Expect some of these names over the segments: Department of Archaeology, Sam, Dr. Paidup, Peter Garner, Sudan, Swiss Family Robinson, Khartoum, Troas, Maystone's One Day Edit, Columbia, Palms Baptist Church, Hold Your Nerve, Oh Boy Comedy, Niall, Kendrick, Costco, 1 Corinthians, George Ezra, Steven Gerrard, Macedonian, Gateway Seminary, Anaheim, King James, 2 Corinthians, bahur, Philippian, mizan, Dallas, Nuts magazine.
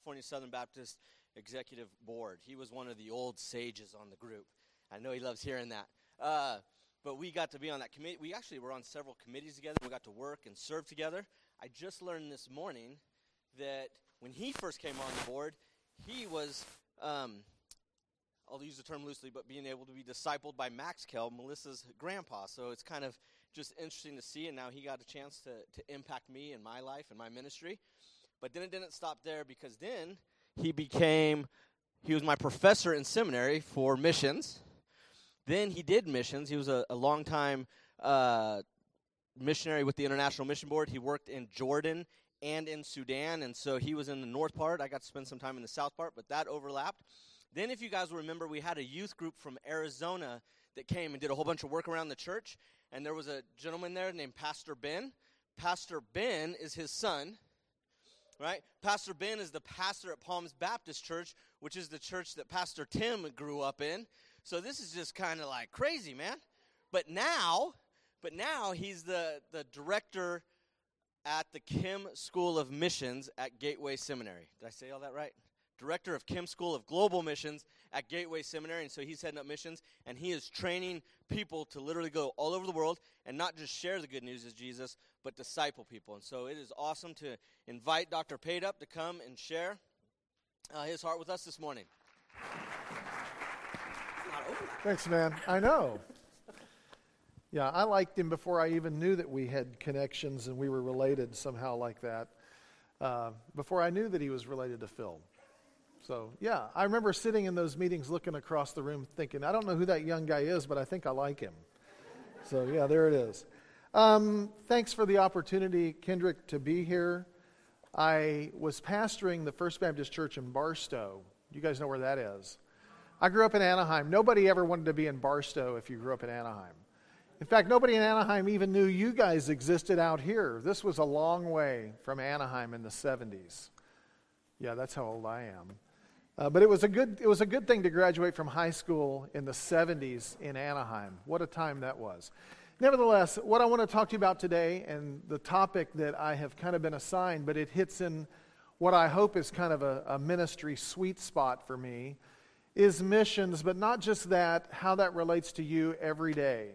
California Southern Baptist Executive Board. He was one of the old sages on the group. I know he loves hearing that. But we got to be on that committee. We actually were on several committees together. We got to work and serve together. I just learned this morning that when he first came on the board, he was, I'll use the term loosely, but being able to be discipled by Max Kell, Melissa's grandpa. So it's kind of just interesting to see, and now he got a chance to impact me and my life and my ministry. But then it didn't stop there, because then he was my professor in seminary for missions. Then he did missions. He was a long-time missionary with the International Mission Board. He worked in Jordan and in Sudan, and so he was in the north part. I got to spend some time in the south part, but that overlapped. Then, if you guys remember, we had a youth group from Arizona that came and did a whole bunch of work around the church, and there was a gentleman there named Pastor Ben. Pastor Ben is his son, right? Pastor Ben is the pastor at Palms Baptist Church, which is the church that Pastor Tim grew up in. So this is just kind of like crazy, man. But now he's the director at the Kim School of Missions at Gateway Seminary. Did I say all that right? Director of Kim School of Global Missions at Gateway Seminary, and so he's heading up missions, and he is training people to literally go all over the world and not just share the good news of Jesus, but disciple people. And so it is awesome to invite Dr. Paidup to come and share his heart with us this morning. Thanks, man. I know. Yeah, I liked him before I even knew that we had connections and we were related somehow like that, before I knew that he was related to Phil. So, yeah, I remember sitting in those meetings looking across the room thinking, I don't know who that young guy is, but I think I like him. So, yeah, there it is. Thanks for the opportunity, Kendrick, to be here. I was pastoring the First Baptist Church in Barstow. You guys know where that is. I grew up in Anaheim. Nobody ever wanted to be in Barstow if you grew up in Anaheim. In fact, nobody in Anaheim even knew you guys existed out here. This was a long way from Anaheim in the 70s. Yeah, that's how old I am. But it was a good thing to graduate from high school in the 70s in Anaheim. What a time that was. Nevertheless, what I want to talk to you about today, and the topic that I have kind of been assigned, but it hits in what I hope is kind of a ministry sweet spot for me, is missions, but not just that, how that relates to you every day.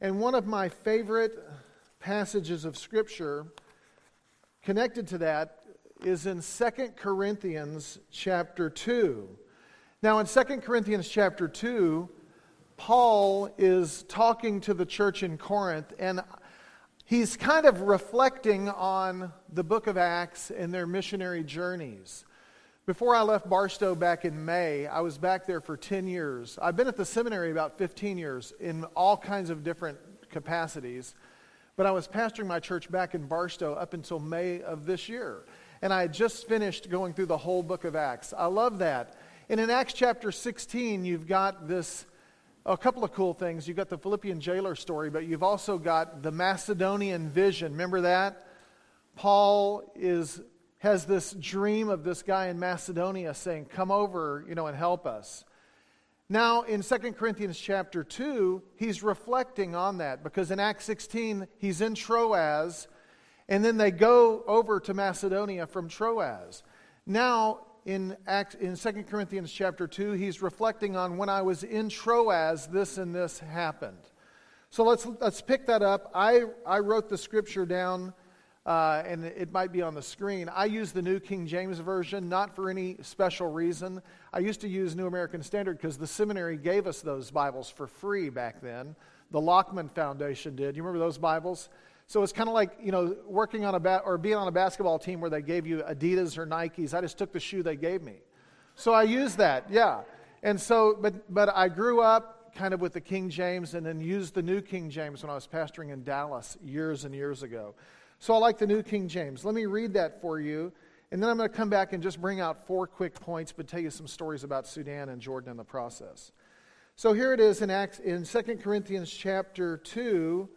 And one of my favorite passages of Scripture connected to that is in 2 Corinthians chapter 2. Now, in 2 Corinthians chapter 2, Paul is talking to the church in Corinth, and he's kind of reflecting on the book of Acts and their missionary journeys. Before I left Barstow back in May, I was back there for 10 years. I've been at the seminary about 15 years in all kinds of different capacities, but I was pastoring my church back in Barstow up until May of this year. And I had just finished going through the whole book of Acts. I love that. And in Acts chapter 16, you've got a couple of cool things. You've got the Philippian jailer story, but you've also got the Macedonian vision. Remember that? Paul has this dream of this guy in Macedonia saying, come over, and help us. Now, in 2 Corinthians chapter 2, he's reflecting on that, because in Acts 16, he's in Troas, and then they go over to Macedonia from Troas. Now, in 2 Corinthians chapter 2, he's reflecting on when I was in Troas, this and this happened. So let's pick that up. I wrote the scripture down, and it might be on the screen. I use the New King James Version, not for any special reason. I used to use New American Standard because the seminary gave us those Bibles for free back then. The Lockman Foundation did. You remember those Bibles? So it's kind of like, working on or being on a basketball team where they gave you Adidas or Nikes. I just took the shoe they gave me. So I used that, yeah. And so, but I grew up kind of with the King James, and then used the New King James when I was pastoring in Dallas years and years ago. So I like the New King James. Let me read that for you, and then I'm going to come back and just bring out 4 quick points, but tell you some stories about Sudan and Jordan in the process. So here it is in 2 Corinthians chapter 2,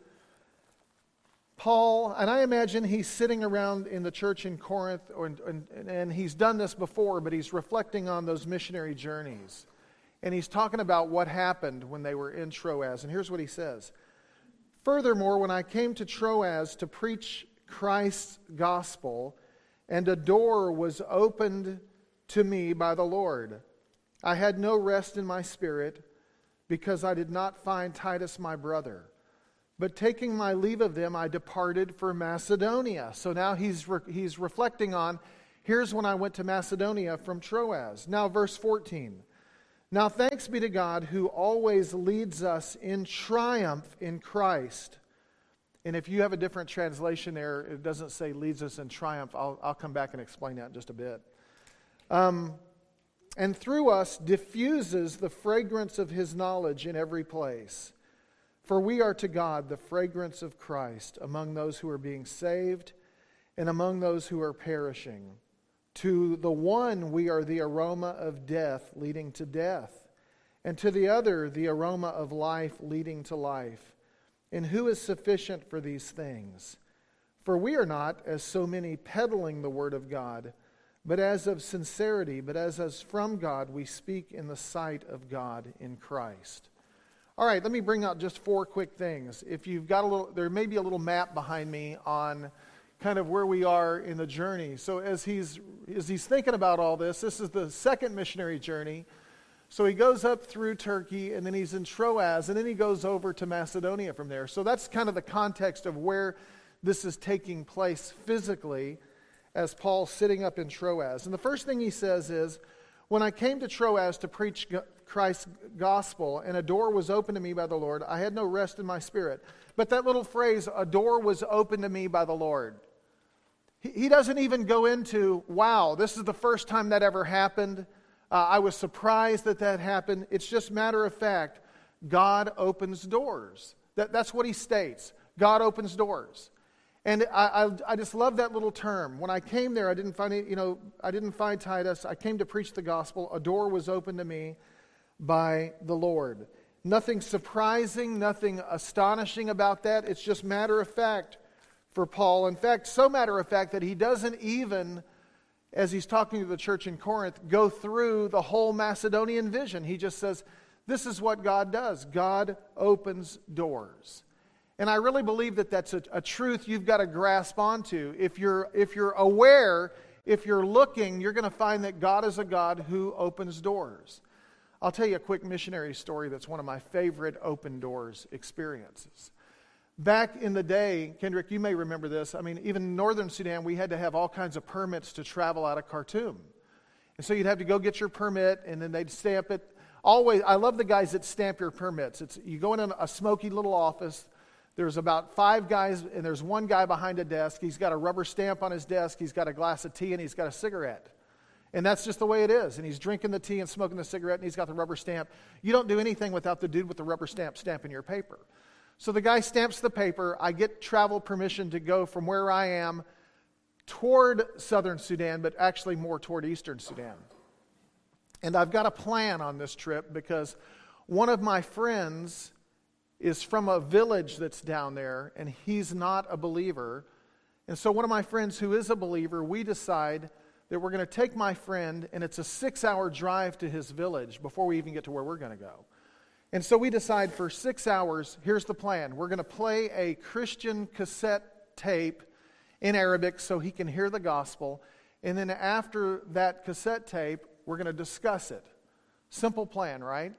Paul, and I imagine he's sitting around in the church in Corinth, and he's done this before, but he's reflecting on those missionary journeys. And he's talking about what happened when they were in Troas. And here's what he says. Furthermore, when I came to Troas to preach Christ's gospel, and a door was opened to me by the Lord. I had no rest in my spirit, because I did not find Titus my brother. But taking my leave of them, I departed for Macedonia." So now he's reflecting on, here's when I went to Macedonia from Troas. Now verse 14. "Now thanks be to God, who always leads us in triumph in Christ." And if you have a different translation there, it doesn't say leads us in triumph. I'll come back and explain that in just a bit. "And through us diffuses the fragrance of his knowledge in every place. For we are to God the fragrance of Christ among those who are being saved and among those who are perishing. To the one we are the aroma of death leading to death, and to the other the aroma of life leading to life. And who is sufficient for these things? For we are not, as so many, peddling the word of God, but as of sincerity, but as from God, we speak in the sight of God in Christ." All right, let me bring out just four quick things. If you've got a little, there may be a little map behind me on kind of where we are in the journey. So as he's thinking about all this, this is the second missionary journey. So he goes up through Turkey, and then he's in Troas, and then he goes over to Macedonia from there. So that's kind of the context of where this is taking place physically as Paul's sitting up in Troas. And the first thing he says is, "When I came to Troas to preach Christ's gospel, and a door was opened to me by the Lord, I had no rest in my spirit." But that little phrase, "a door was opened to me by the Lord," he doesn't even go into, wow, this is the first time that ever happened. I was surprised that happened. It's just matter of fact, God opens doors. That's what he states. God opens doors. And I just love that little term. When I came there, I didn't find Titus. I came to preach the gospel. A door was opened to me by the Lord. Nothing surprising, nothing astonishing about that. It's just matter of fact for Paul. In fact, so matter of fact that he doesn't even, as he's talking to the church in Corinth, go through the whole Macedonian vision. He just says, this is what God does. God opens doors. And I really believe that that's a truth you've got to grasp onto. If you're aware, if you're looking, you're going to find that God is a God who opens doors. I'll tell you a quick missionary story that's one of my favorite open doors experiences. Back in the day, Kendrick, you may remember this. I mean, even in northern Sudan, we had to have all kinds of permits to travel out of Khartoum. And so you'd have to go get your permit, and then they'd stamp it. Always, I love the guys that stamp your permits. You go in a smoky little office. There's about five guys, and there's one guy behind a desk. He's got a rubber stamp on his desk. He's got a glass of tea, and he's got a cigarette. And that's just the way it is. And he's drinking the tea and smoking the cigarette, and he's got the rubber stamp. You don't do anything without the dude with the rubber stamp stamping your paper. So the guy stamps the paper. I get travel permission to go from where I am toward southern Sudan, but actually more toward eastern Sudan. And I've got a plan on this trip because one of my friends is from a village that's down there, and he's not a believer. And so one of my friends who is a believer, we decide that we're going to take my friend, and it's a 6-hour drive to his village before we even get to where we're going to go. And so we decide for 6 hours, here's the plan. We're going to play a Christian cassette tape in Arabic so he can hear the gospel. And then after that cassette tape, we're going to discuss it. Simple plan, right?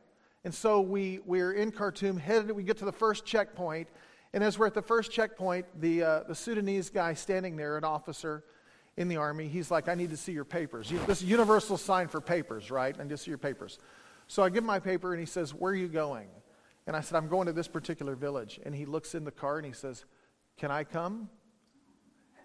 And so we're in Khartoum, we get to the first checkpoint. And as we're at the first checkpoint, the Sudanese guy standing there, an officer in the army, he's like, I need to see your papers. This is a universal sign for papers, right? I need to see your papers. So I give him my paper, and he says, where are you going? And I said, I'm going to this particular village. And he looks in the car, and he says, can I come?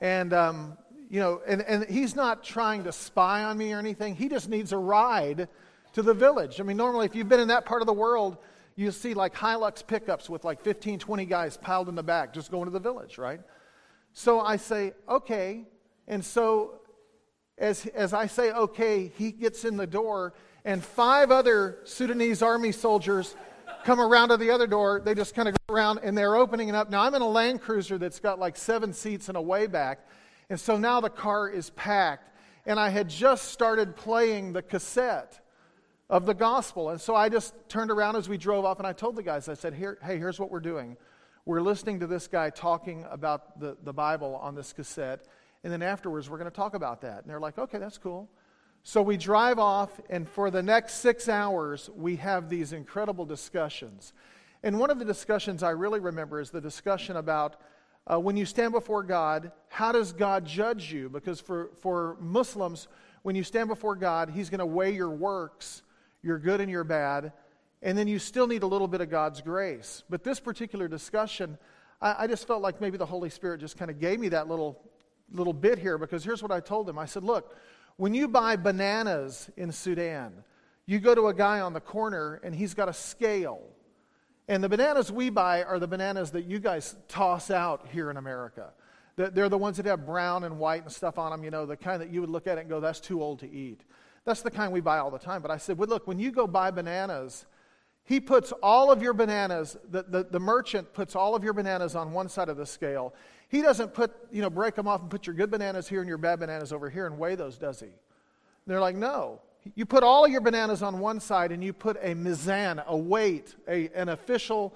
And, and he's not trying to spy on me or anything. He just needs a ride to the village. I mean, normally, if you've been in that part of the world, you'll see, like, Hilux pickups with, like, 15, 20 guys piled in the back just going to the village, right? So I say, okay. And so as I say, okay, he gets in the door, and five other Sudanese army soldiers come around to the other door. They just kind of go around, and they're opening it up. Now, I'm in a Land Cruiser that's got like 7 seats and a way back, and so now the car is packed. And I had just started playing the cassette of the gospel, and so I just turned around as we drove off, and I told the guys, I said, hey, here's what we're doing. We're listening to this guy talking about the Bible on this cassette, and then afterwards we're going to talk about that. And they're like, okay, that's cool. So we drive off, and for the next 6 hours, we have these incredible discussions. And one of the discussions I really remember is the discussion about when you stand before God, how does God judge you? Because for Muslims, when you stand before God, He's going to weigh your works, your good and your bad, and then you still need a little bit of God's grace. But this particular discussion, I just felt like maybe the Holy Spirit just kind of gave me that little bit here, because here's what I told him. I said, look, when you buy bananas in Sudan, you go to a guy on the corner, and he's got a scale. And the bananas we buy are the bananas that you guys toss out here in America. They're the ones that have brown and white and stuff on them, you know, the kind that you would look at it and go, that's too old to eat. That's the kind we buy all the time. But I said, well, look, when you go buy bananas, he puts all of your bananas, the merchant puts all of your bananas on one side of the scale. He doesn't put, you know, break them off and put your good bananas here and your bad bananas over here and weigh those, does he? And they're like, no. You put all your bananas on one side and you put a mizan, a weight, an official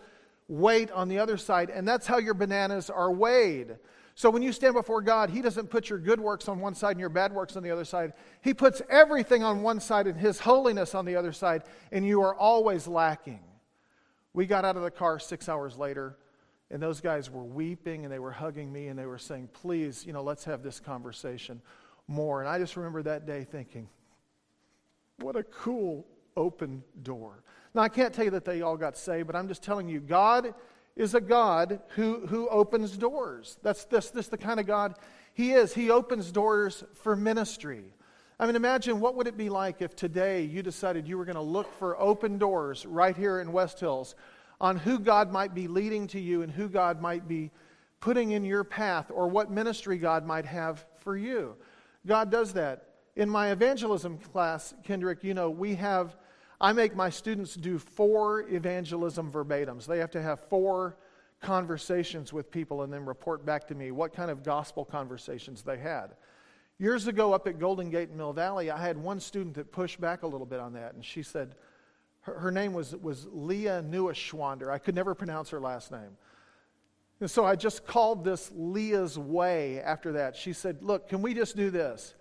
weight on the other side, and that's how your bananas are weighed. So when you stand before God, He doesn't put your good works on one side and your bad works on the other side. He puts everything on one side and His holiness on the other side, and you are always lacking. We got out of the car 6 hours later, and those guys were weeping and they were hugging me and they were saying, please, you know, let's have this conversation more. And I just remember that day thinking, what a cool open door. Now, I can't tell you that they all got saved, but I'm just telling you, God is a God who opens doors. That's this the kind of God He is. He opens doors for ministry. I mean, imagine what would it be like if today you decided you were going to look for open doors right here in West Hills on who God might be leading to you and who God might be putting in your path or what ministry God might have for you. God does that. In my evangelism class, Kendrick, you know, I make my students do 4 evangelism verbatims. They have to have 4 conversations with people and then report back to me what kind of gospel conversations they had. Years ago up at Golden Gate in Mill Valley, I had one student that pushed back a little bit on that, and she said, her name was Leah Neuschwander. I could never pronounce her last name. And so I just called this Leah's Way after that. She said, look, can we just do this?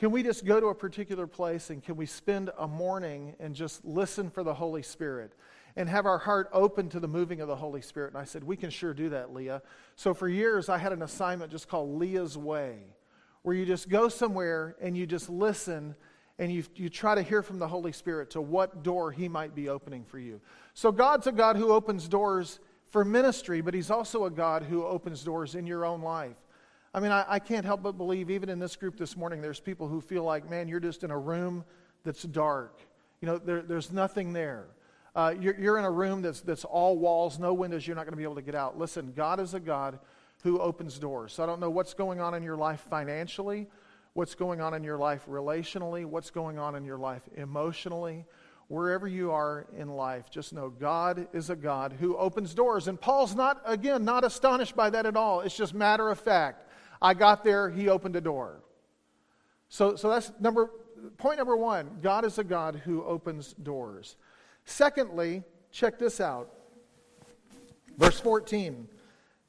Can we just go to a particular place and can we spend a morning and just listen for the Holy Spirit and have our heart open to the moving of the Holy Spirit? And I said, we can sure do that, Leah. So for years, I had an assignment just called Leah's Way, where you just go somewhere and you just listen and you try to hear from the Holy Spirit to what door He might be opening for you. So God's a God who opens doors for ministry, but He's also a God who opens doors in your own life. I mean, I can't help but believe, even in this group this morning, there's people who feel like, man, you're just in a room that's dark. You know, there's nothing there. You're in a room that's all walls, no windows. You're not going to be able to get out. Listen, God is a God who opens doors. So I don't know what's going on in your life financially, what's going on in your life relationally, what's going on in your life emotionally. Wherever you are in life, just know God is a God who opens doors. And Paul's not astonished by that at all. It's just matter of fact. I got there, He opened a door. So that's point number one, God is a God who opens doors. Secondly, check this out. Verse 14.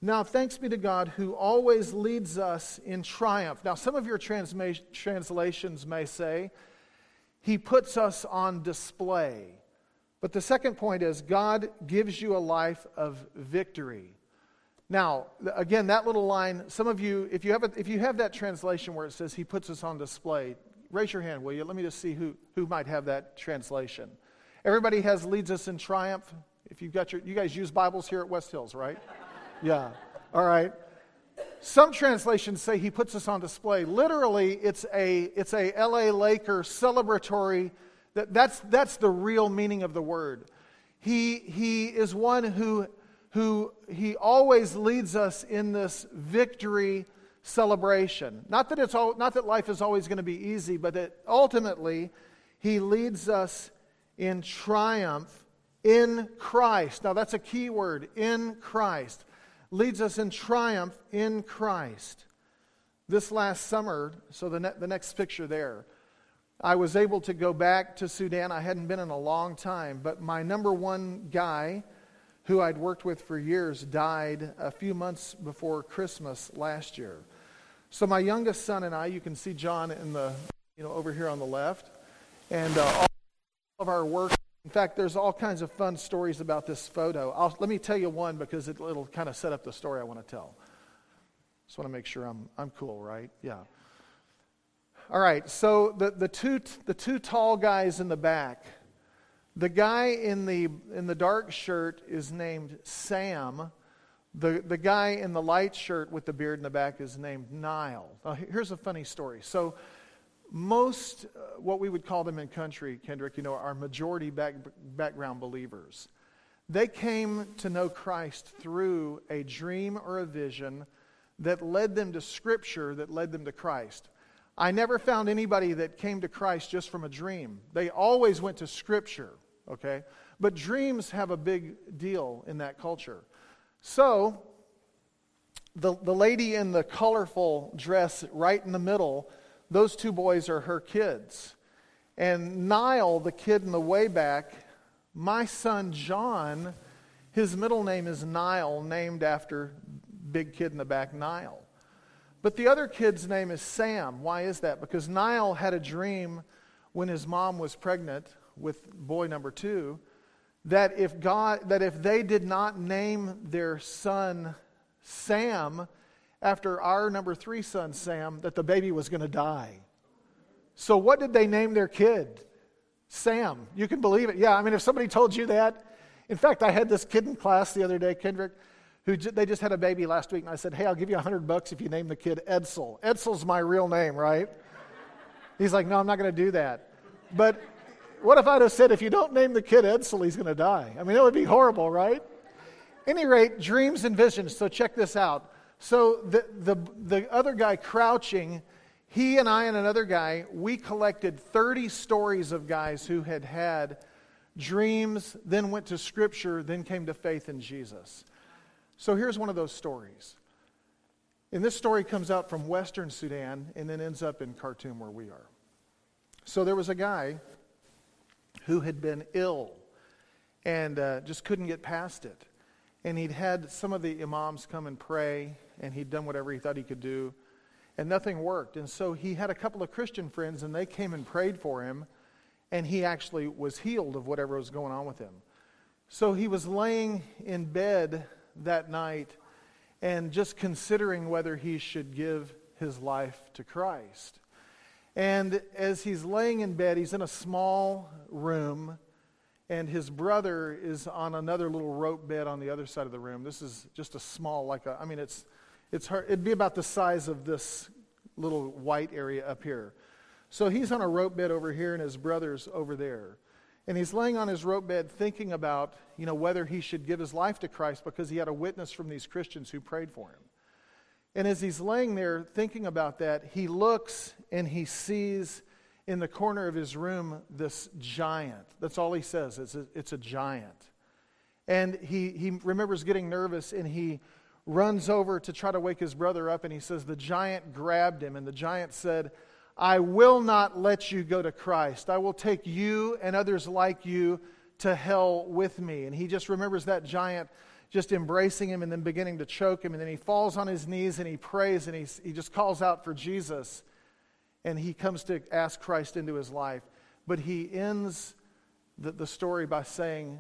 Now thanks be to God who always leads us in triumph. Now some of your translations may say, He puts us on display. But the second point is, God gives you a life of victory. Now, again, that little line, some of you, if you have that translation where it says He puts us on display, raise your hand, will you? Let me just see who might have that translation. Everybody has leads us in triumph. If you've got you guys use Bibles here at West Hills, right? Yeah. All right. Some translations say He puts us on display. Literally, it's a LA Laker celebratory. That's the real meaning of the word. He is one who He always leads us in this victory celebration. Not that life is always going to be easy, but that ultimately He leads us in triumph in Christ. Now that's a key word, in Christ. Leads us in triumph in Christ. This last summer, so the next picture there, I was able to go back to Sudan. I hadn't been in a long time, but my number one guy, who I'd worked with for years, died a few months before Christmas last year. So my youngest son and I, you can see John in the over here on the left. And all of our work. In fact, there's all kinds of fun stories about this photo. Let me tell you one because it'll kind of set up the story I want to tell. Just want to make sure I'm cool, right? Yeah. All right. So the two tall guys in the back. The guy in the dark shirt is named Sam. The guy in the light shirt with the beard in the back is named Niall. Here's a funny story. So most, what we would call them in country, Kendrick, are majority background believers. They came to know Christ through a dream or a vision that led them to Scripture, that led them to Christ. I never found anybody that came to Christ just from a dream. They always went to Scripture, okay? But dreams have a big deal in that culture. So, the lady in the colorful dress right in the middle, those two boys are her kids. And Niall, the kid in the way back, my son John, his middle name is Niall, named after big kid in the back, Niall. But the other kid's name is Sam. Why is that? Because Niall had a dream when his mom was pregnant with boy number two that if they did not name their son Sam after our number three son, Sam, that the baby was going to die. So what did they name their kid? Sam. You can believe it. Yeah, if somebody told you that. In fact, I had this kid in class the other day, Kendrick, who they just had a baby last week, and I said, hey, I'll give you $100 if you name the kid Edsel. Edsel's my real name, right? He's like, no, I'm not going to do that. But what if I'd have said, if you don't name the kid Edsel, he's going to die? It would be horrible, right? Any rate, dreams and visions. So check this out. So the other guy crouching, he and I and another guy, we collected 30 stories of guys who had dreams, then went to Scripture, then came to faith in Jesus. So here's one of those stories. And this story comes out from Western Sudan and then ends up in Khartoum where we are. So there was a guy who had been ill and just couldn't get past it. And he'd had some of the imams come and pray, and he'd done whatever he thought he could do, and nothing worked. And so he had a couple of Christian friends, and they came and prayed for him, and he actually was healed of whatever was going on with him. So he was laying in bed that night and just considering whether he should give his life to Christ. And as he's laying in bed, he's in a small room, and his brother is on another little rope bed on the other side of the room. This is just a small, it's hard. It'd be about the size of this little white area up here. So he's on a rope bed over here, and his brother's over there. And he's laying on his rope bed thinking about, whether he should give his life to Christ because he had a witness from these Christians who prayed for him. And as he's laying there thinking about that, he looks and he sees in the corner of his room, this giant. That's all he says. It's a giant. And he remembers getting nervous, and he runs over to try to wake his brother up, and he says, the giant grabbed him, and the giant said, I will not let you go to Christ. I will take you and others like you to hell with me. And he just remembers that giant just embracing him and then beginning to choke him, and then he falls on his knees, and he prays, and he just calls out for Jesus. And he comes to ask Christ into his life. But he ends the story by saying,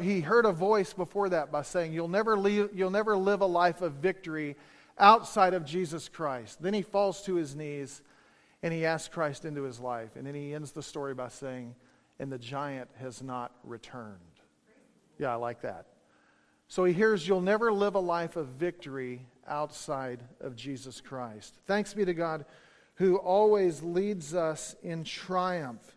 he heard a voice before that by saying, you'll never live a life of victory outside of Jesus Christ. Then he falls to his knees and he asks Christ into his life. And then he ends the story by saying, and the giant has not returned. Yeah, I like that. So he hears, you'll never live a life of victory outside of Jesus Christ. Thanks be to God, who always leads us in triumph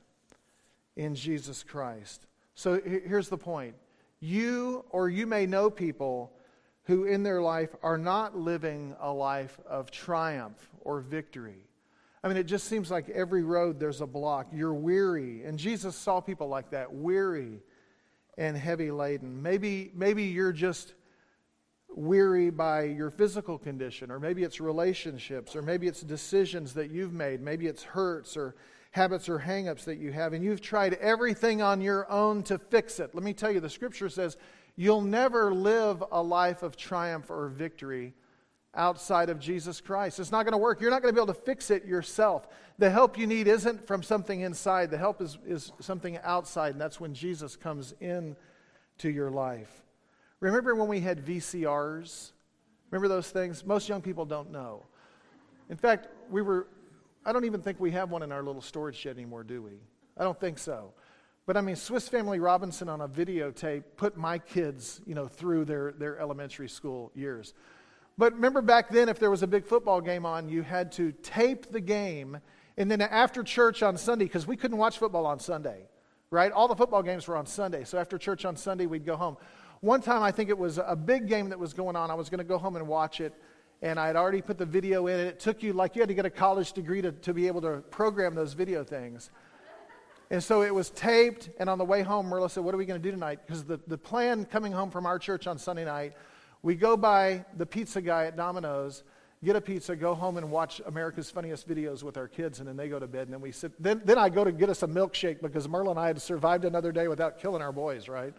in Jesus Christ. So here's the point. You may know people who in their life are not living a life of triumph or victory. It just seems like every road there's a block. You're weary. And Jesus saw people like that, weary and heavy laden. Maybe you're just weary by your physical condition, or maybe it's relationships, or maybe it's decisions that you've made, maybe it's hurts or habits or hang-ups that you have, and you've tried everything on your own to fix it. Let me tell you, the Scripture says you'll never live a life of triumph or victory outside of Jesus Christ. It's not going to work. You're not going to be able to fix it yourself. The help you need isn't from something inside. The help is something outside, and that's when Jesus comes in to your life. Remember when we had VCRs? Remember those things? Most young people don't know. In fact, I don't even think we have one in our little storage shed anymore, do we? I don't think so. But I mean, Swiss Family Robinson on a videotape put my kids, through their elementary school years. But remember back then, if there was a big football game on, you had to tape the game. And then after church on Sunday, because we couldn't watch football on Sunday, right? All the football games were on Sunday. So after church on Sunday, we'd go home. One time, I think it was a big game that was going on. I was going to go home and watch it. And I had already put the video in. And it took you, you had to get a college degree to be able to program those video things. And so it was taped, and on the way home, Merla said, what are we going to do tonight? Because the plan coming home from our church on Sunday night, we go by the pizza guy at Domino's, get a pizza, go home and watch America's Funniest Videos with our kids, and then they go to bed, and then we sit. Then I go to get us a milkshake because Merla and I had survived another day without killing our boys, right?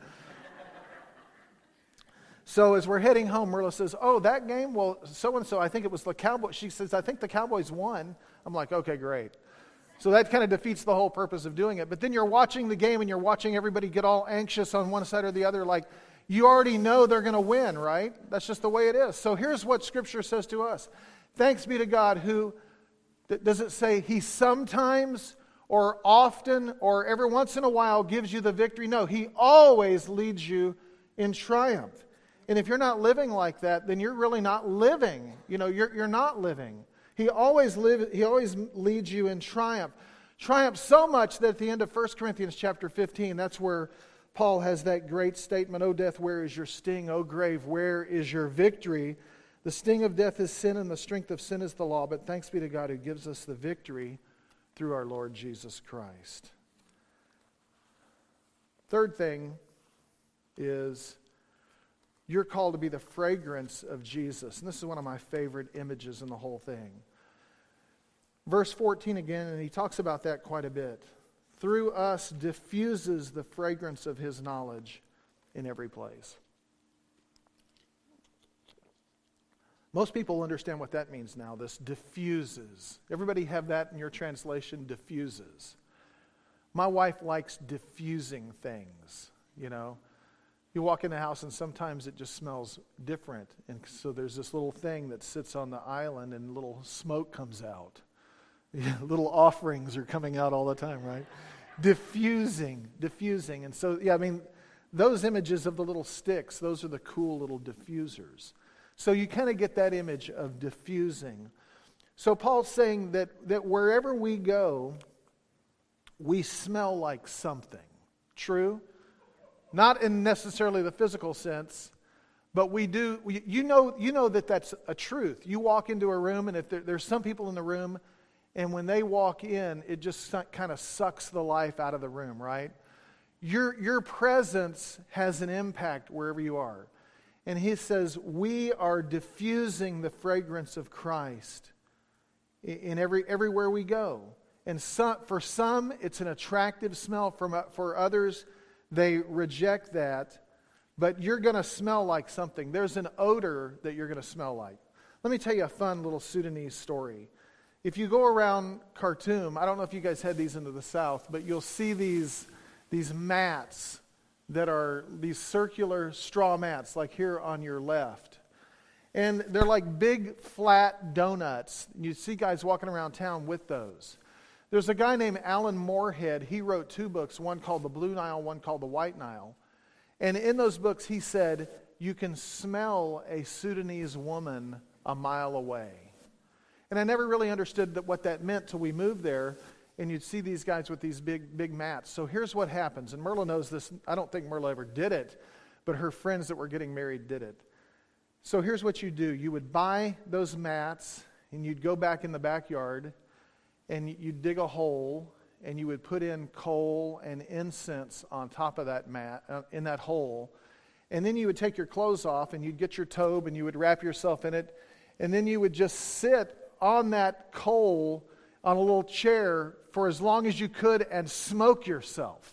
So as we're heading home, Merla says, oh, that game? Well, so-and-so, I think it was the Cowboys. She says, I think the Cowboys won. I'm like, okay, great. So that kind of defeats the whole purpose of doing it. But then you're watching the game and you're watching everybody get all anxious on one side or the other, like you already know they're going to win, right? That's just the way it is. So here's what Scripture says to us. Thanks be to God who, does it say He sometimes or often or every once in a while gives you the victory? No, He always leads you in triumph. And if you're not living like that, then you're really not living. You're not living. He always leads you in triumph. Triumph so much that at the end of 1 Corinthians chapter 15, that's where Paul has that great statement, O death, where is your sting? O grave, where is your victory? The sting of death is sin, and the strength of sin is the law. But thanks be to God who gives us the victory through our Lord Jesus Christ. Third thing is, you're called to be the fragrance of Jesus. And this is one of my favorite images in the whole thing. Verse 14 again, and he talks about that quite a bit. Through us diffuses the fragrance of his knowledge in every place. Most people understand what that means now, this diffuses. Everybody have that in your translation, diffuses. My wife likes diffusing things, You walk in the house and sometimes it just smells different. And so there's this little thing that sits on the island and little smoke comes out. Little offerings are coming out all the time, right? Diffusing. And so, those images of the little sticks, those are the cool little diffusers. So you kind of get that image of diffusing. So Paul's saying that wherever we go, we smell like something. True? Not in necessarily the physical sense, but we do, you know that that's a truth. You walk into a room, and if there's some people in the room, and when they walk in, it just kind of sucks the life out of the room, right? Your presence has an impact wherever you are. And he says, we are diffusing the fragrance of Christ in everywhere we go. And for some, it's an attractive smell. For others, they reject that, but you're going to smell like something. There's an odor that you're going to smell like. Let me tell you a fun little Sudanese story. If you go around Khartoum, I don't know if you guys had these into the south, but you'll see these mats that are these circular straw mats, like here on your left. And they're like big, flat donuts. You see guys walking around town with those. There's a guy named Alan Moorhead. He wrote 2 books, one called The Blue Nile, one called The White Nile. And in those books, he said, you can smell a Sudanese woman a mile away. And I never really understood what that meant till we moved there, and you'd see these guys with these big, big mats. So here's what happens, and Merla knows this. I don't think Merla ever did it, but her friends that were getting married did it. So here's what you do. You would buy those mats, and you'd go back in the backyard, and you dig a hole, and you would put in coal and incense on top of that mat, in that hole. And then you would take your clothes off, and you'd get your robe, and you would wrap yourself in it. And then you would just sit on that coal on a little chair for as long as you could and smoke yourself.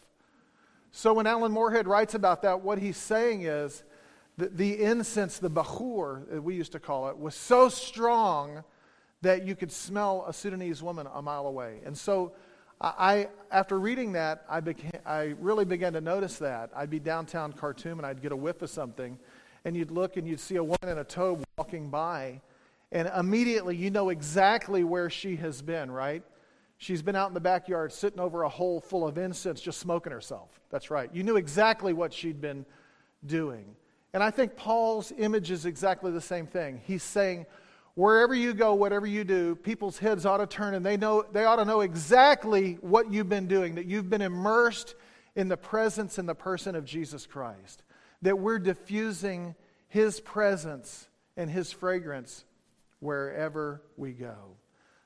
So when Alan Moorhead writes about that, what he's saying is The incense, the bahur, we used to call it, was so strong that you could smell a Sudanese woman a mile away. And so I, after reading that, I really began to notice that. I'd be downtown Khartoum, and I'd get a whiff of something, and you'd look, and you'd see a woman in a tobe walking by, and immediately you know exactly where she has been, right? She's been out in the backyard sitting over a hole full of incense just smoking herself. That's right. You knew exactly what she'd been doing. And I think Paul's image is exactly the same thing. He's saying, wherever you go, whatever you do, people's heads ought to turn, and they ought to know exactly what you've been doing, that you've been immersed in the presence and the person of Jesus Christ, that we're diffusing his presence and his fragrance wherever we go.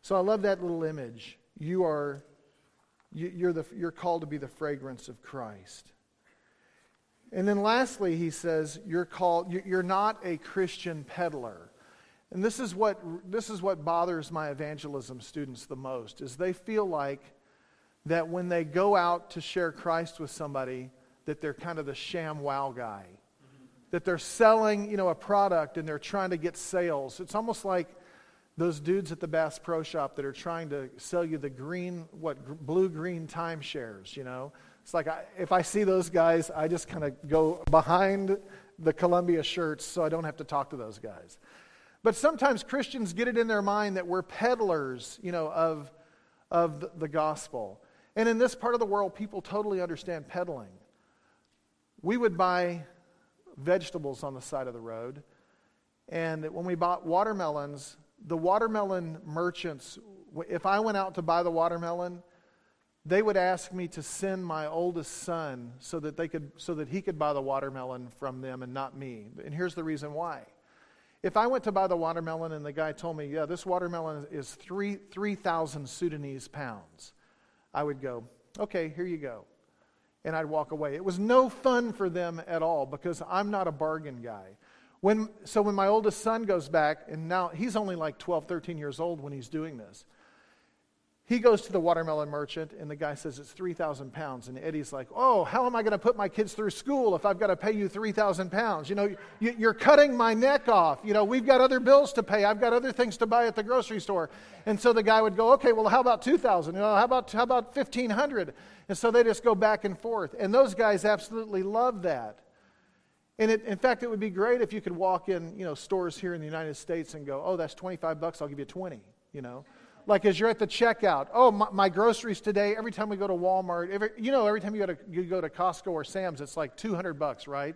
So I love that little image. You're called to be the fragrance of Christ. And then lastly, he says, you're not a Christian peddler. And this is what bothers my evangelism students the most, is they feel like that when they go out to share Christ with somebody, that they're kind of the sham wow guy. That they're selling, a product, and they're trying to get sales. It's almost like those dudes at the Bass Pro Shop that are trying to sell you the blue-green timeshares, It's like if I see those guys, I just kind of go behind the Columbia shirts so I don't have to talk to those guys. But sometimes Christians get it in their mind that we're peddlers, of the gospel. And in this part of the world, people totally understand peddling. We would buy vegetables on the side of the road, and when we bought watermelons, the watermelon merchants, if I went out to buy the watermelon, they would ask me to send my oldest son so that he could buy the watermelon from them and not me. And here's the reason why. If I went to buy the watermelon and the guy told me, yeah, this watermelon is 3,000 Sudanese pounds, I would go, okay, here you go. And I'd walk away. It was no fun for them at all because I'm not a bargain guy. So when my oldest son goes back, and now he's only like 12, 13 years old when he's doing this, he goes to the watermelon merchant, and the guy says it's 3,000 pounds. And Eddie's like, oh, how am I going to put my kids through school if I've got to pay you 3,000 pounds? You're cutting my neck off. We've got other bills to pay. I've got other things to buy at the grocery store. And so the guy would go, okay, well, how about 2,000? How about 1,500? And so they just go back and forth. And those guys absolutely love that. And in fact, it would be great if you could walk in, stores here in the United States and go, oh, that's 25 bucks. I'll give you 20, Like as you're at the checkout, oh, my groceries today, every time we go to Walmart, every time you go to Costco or Sam's, it's like 200 bucks, right?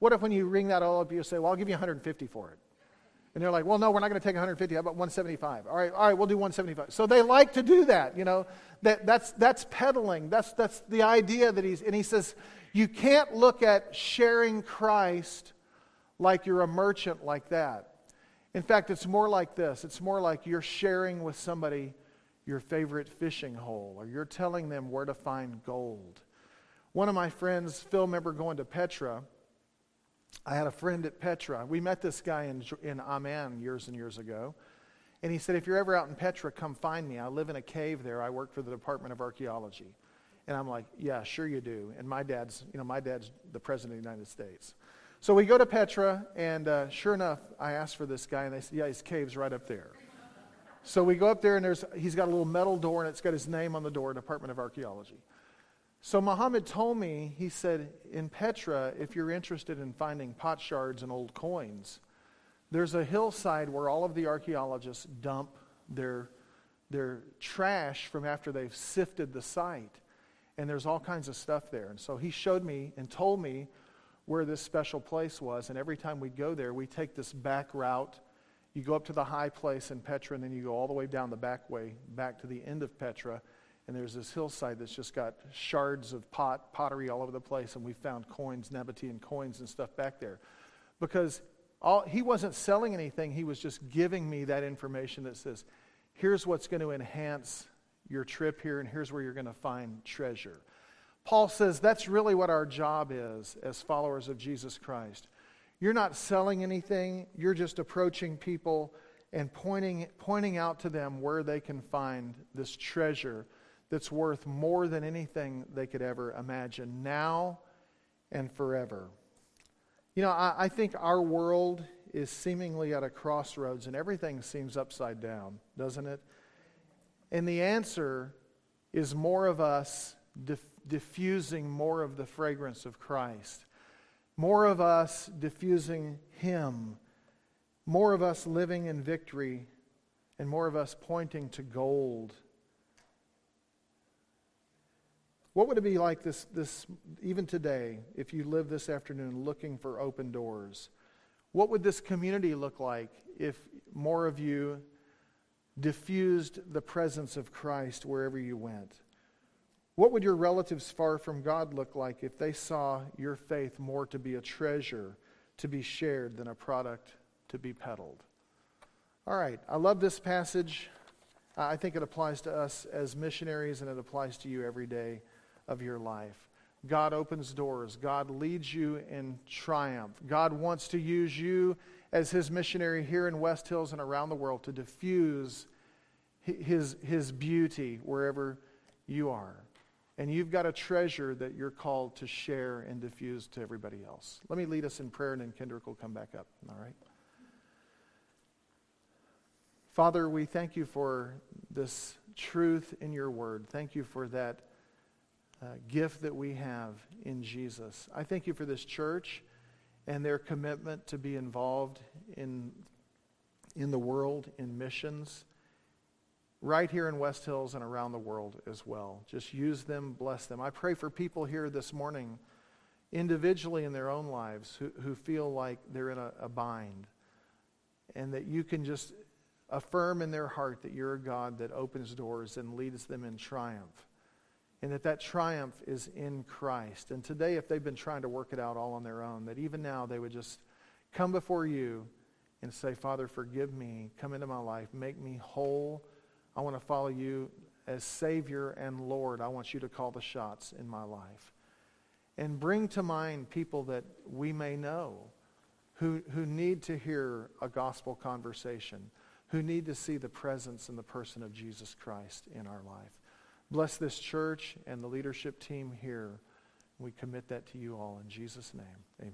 What if when you ring that all up, you say, well, I'll give you 150 for it. And they're like, well, no, we're not going to take 150. How about 175? All right, we'll do 175. So they like to do that, That's peddling. That's the idea that he says, you can't look at sharing Christ like you're a merchant like that. In fact, it's more like this. It's more like you're sharing with somebody your favorite fishing hole, or you're telling them where to find gold. One of my friends, Phil, remember going to Petra. I had a friend at Petra. We met this guy in Amman years and years ago. And he said, if you're ever out in Petra, come find me. I live in a cave there. I work for the Department of Archaeology. And I'm like, yeah, sure you do. And my dad's the president of the United States. So we go to Petra, and sure enough, I asked for this guy, and they said, yeah, his cave's right up there. So we go up there, and he's got a little metal door, and it's got his name on the door, Department of Archaeology. So Muhammad told me, he said, in Petra, if you're interested in finding pot shards and old coins, there's a hillside where all of the archaeologists dump their trash from after they've sifted the site, and there's all kinds of stuff there. And so he showed me and told me where this special place was, and every time we'd go there, we take this back route. You go up to the high place in Petra, and then you go all the way down the back way, back to the end of Petra, and there's this hillside that's just got shards of pottery all over the place, and we found coins, Nabatean coins and stuff back there. Because he wasn't selling anything, he was just giving me that information that says, here's what's going to enhance your trip here, and here's where you're going to find treasure. Paul says that's really what our job is as followers of Jesus Christ. You're not selling anything. You're just approaching people and pointing out to them where they can find this treasure that's worth more than anything they could ever imagine now and forever. You know, I think our world is seemingly at a crossroads, and everything seems upside down, doesn't it? And the answer is more of us diffusing more of the fragrance of Christ, more of us diffusing Him, more of us living in victory, and more of us pointing to gold. What would it be like this even today, if you live this afternoon looking for open doors? What would this community look like if more of you diffused the presence of Christ wherever you went? What would your relatives far from God look like if they saw your faith more to be a treasure to be shared than a product to be peddled? All right, I love this passage. I think it applies to us as missionaries, and it applies to you every day of your life. God opens doors. God leads you in triumph. God wants to use you as His missionary here in West Hills and around the world to diffuse His beauty wherever you are. And you've got a treasure that you're called to share and diffuse to everybody else. Let me lead us in prayer, and then Kendrick will come back up. All right? Father, we thank You for this truth in Your Word. Thank You for that gift that we have in Jesus. I thank You for this church and their commitment to be involved in the world, in missions, right here in West Hills and around the world as well. Just use them, bless them. I pray for people here this morning, individually in their own lives, who feel like they're in a bind, and that You can just affirm in their heart that You're a God that opens doors and leads them in triumph, and that triumph is in Christ. And today, if they've been trying to work it out all on their own, that even now they would just come before You and say, Father, forgive me, come into my life, make me whole. I want to follow You as Savior and Lord. I want You to call the shots in my life. And bring to mind people that we may know who need to hear a gospel conversation, who need to see the presence and the person of Jesus Christ in our life. Bless this church and the leadership team here. We commit that to You all in Jesus' name. Amen.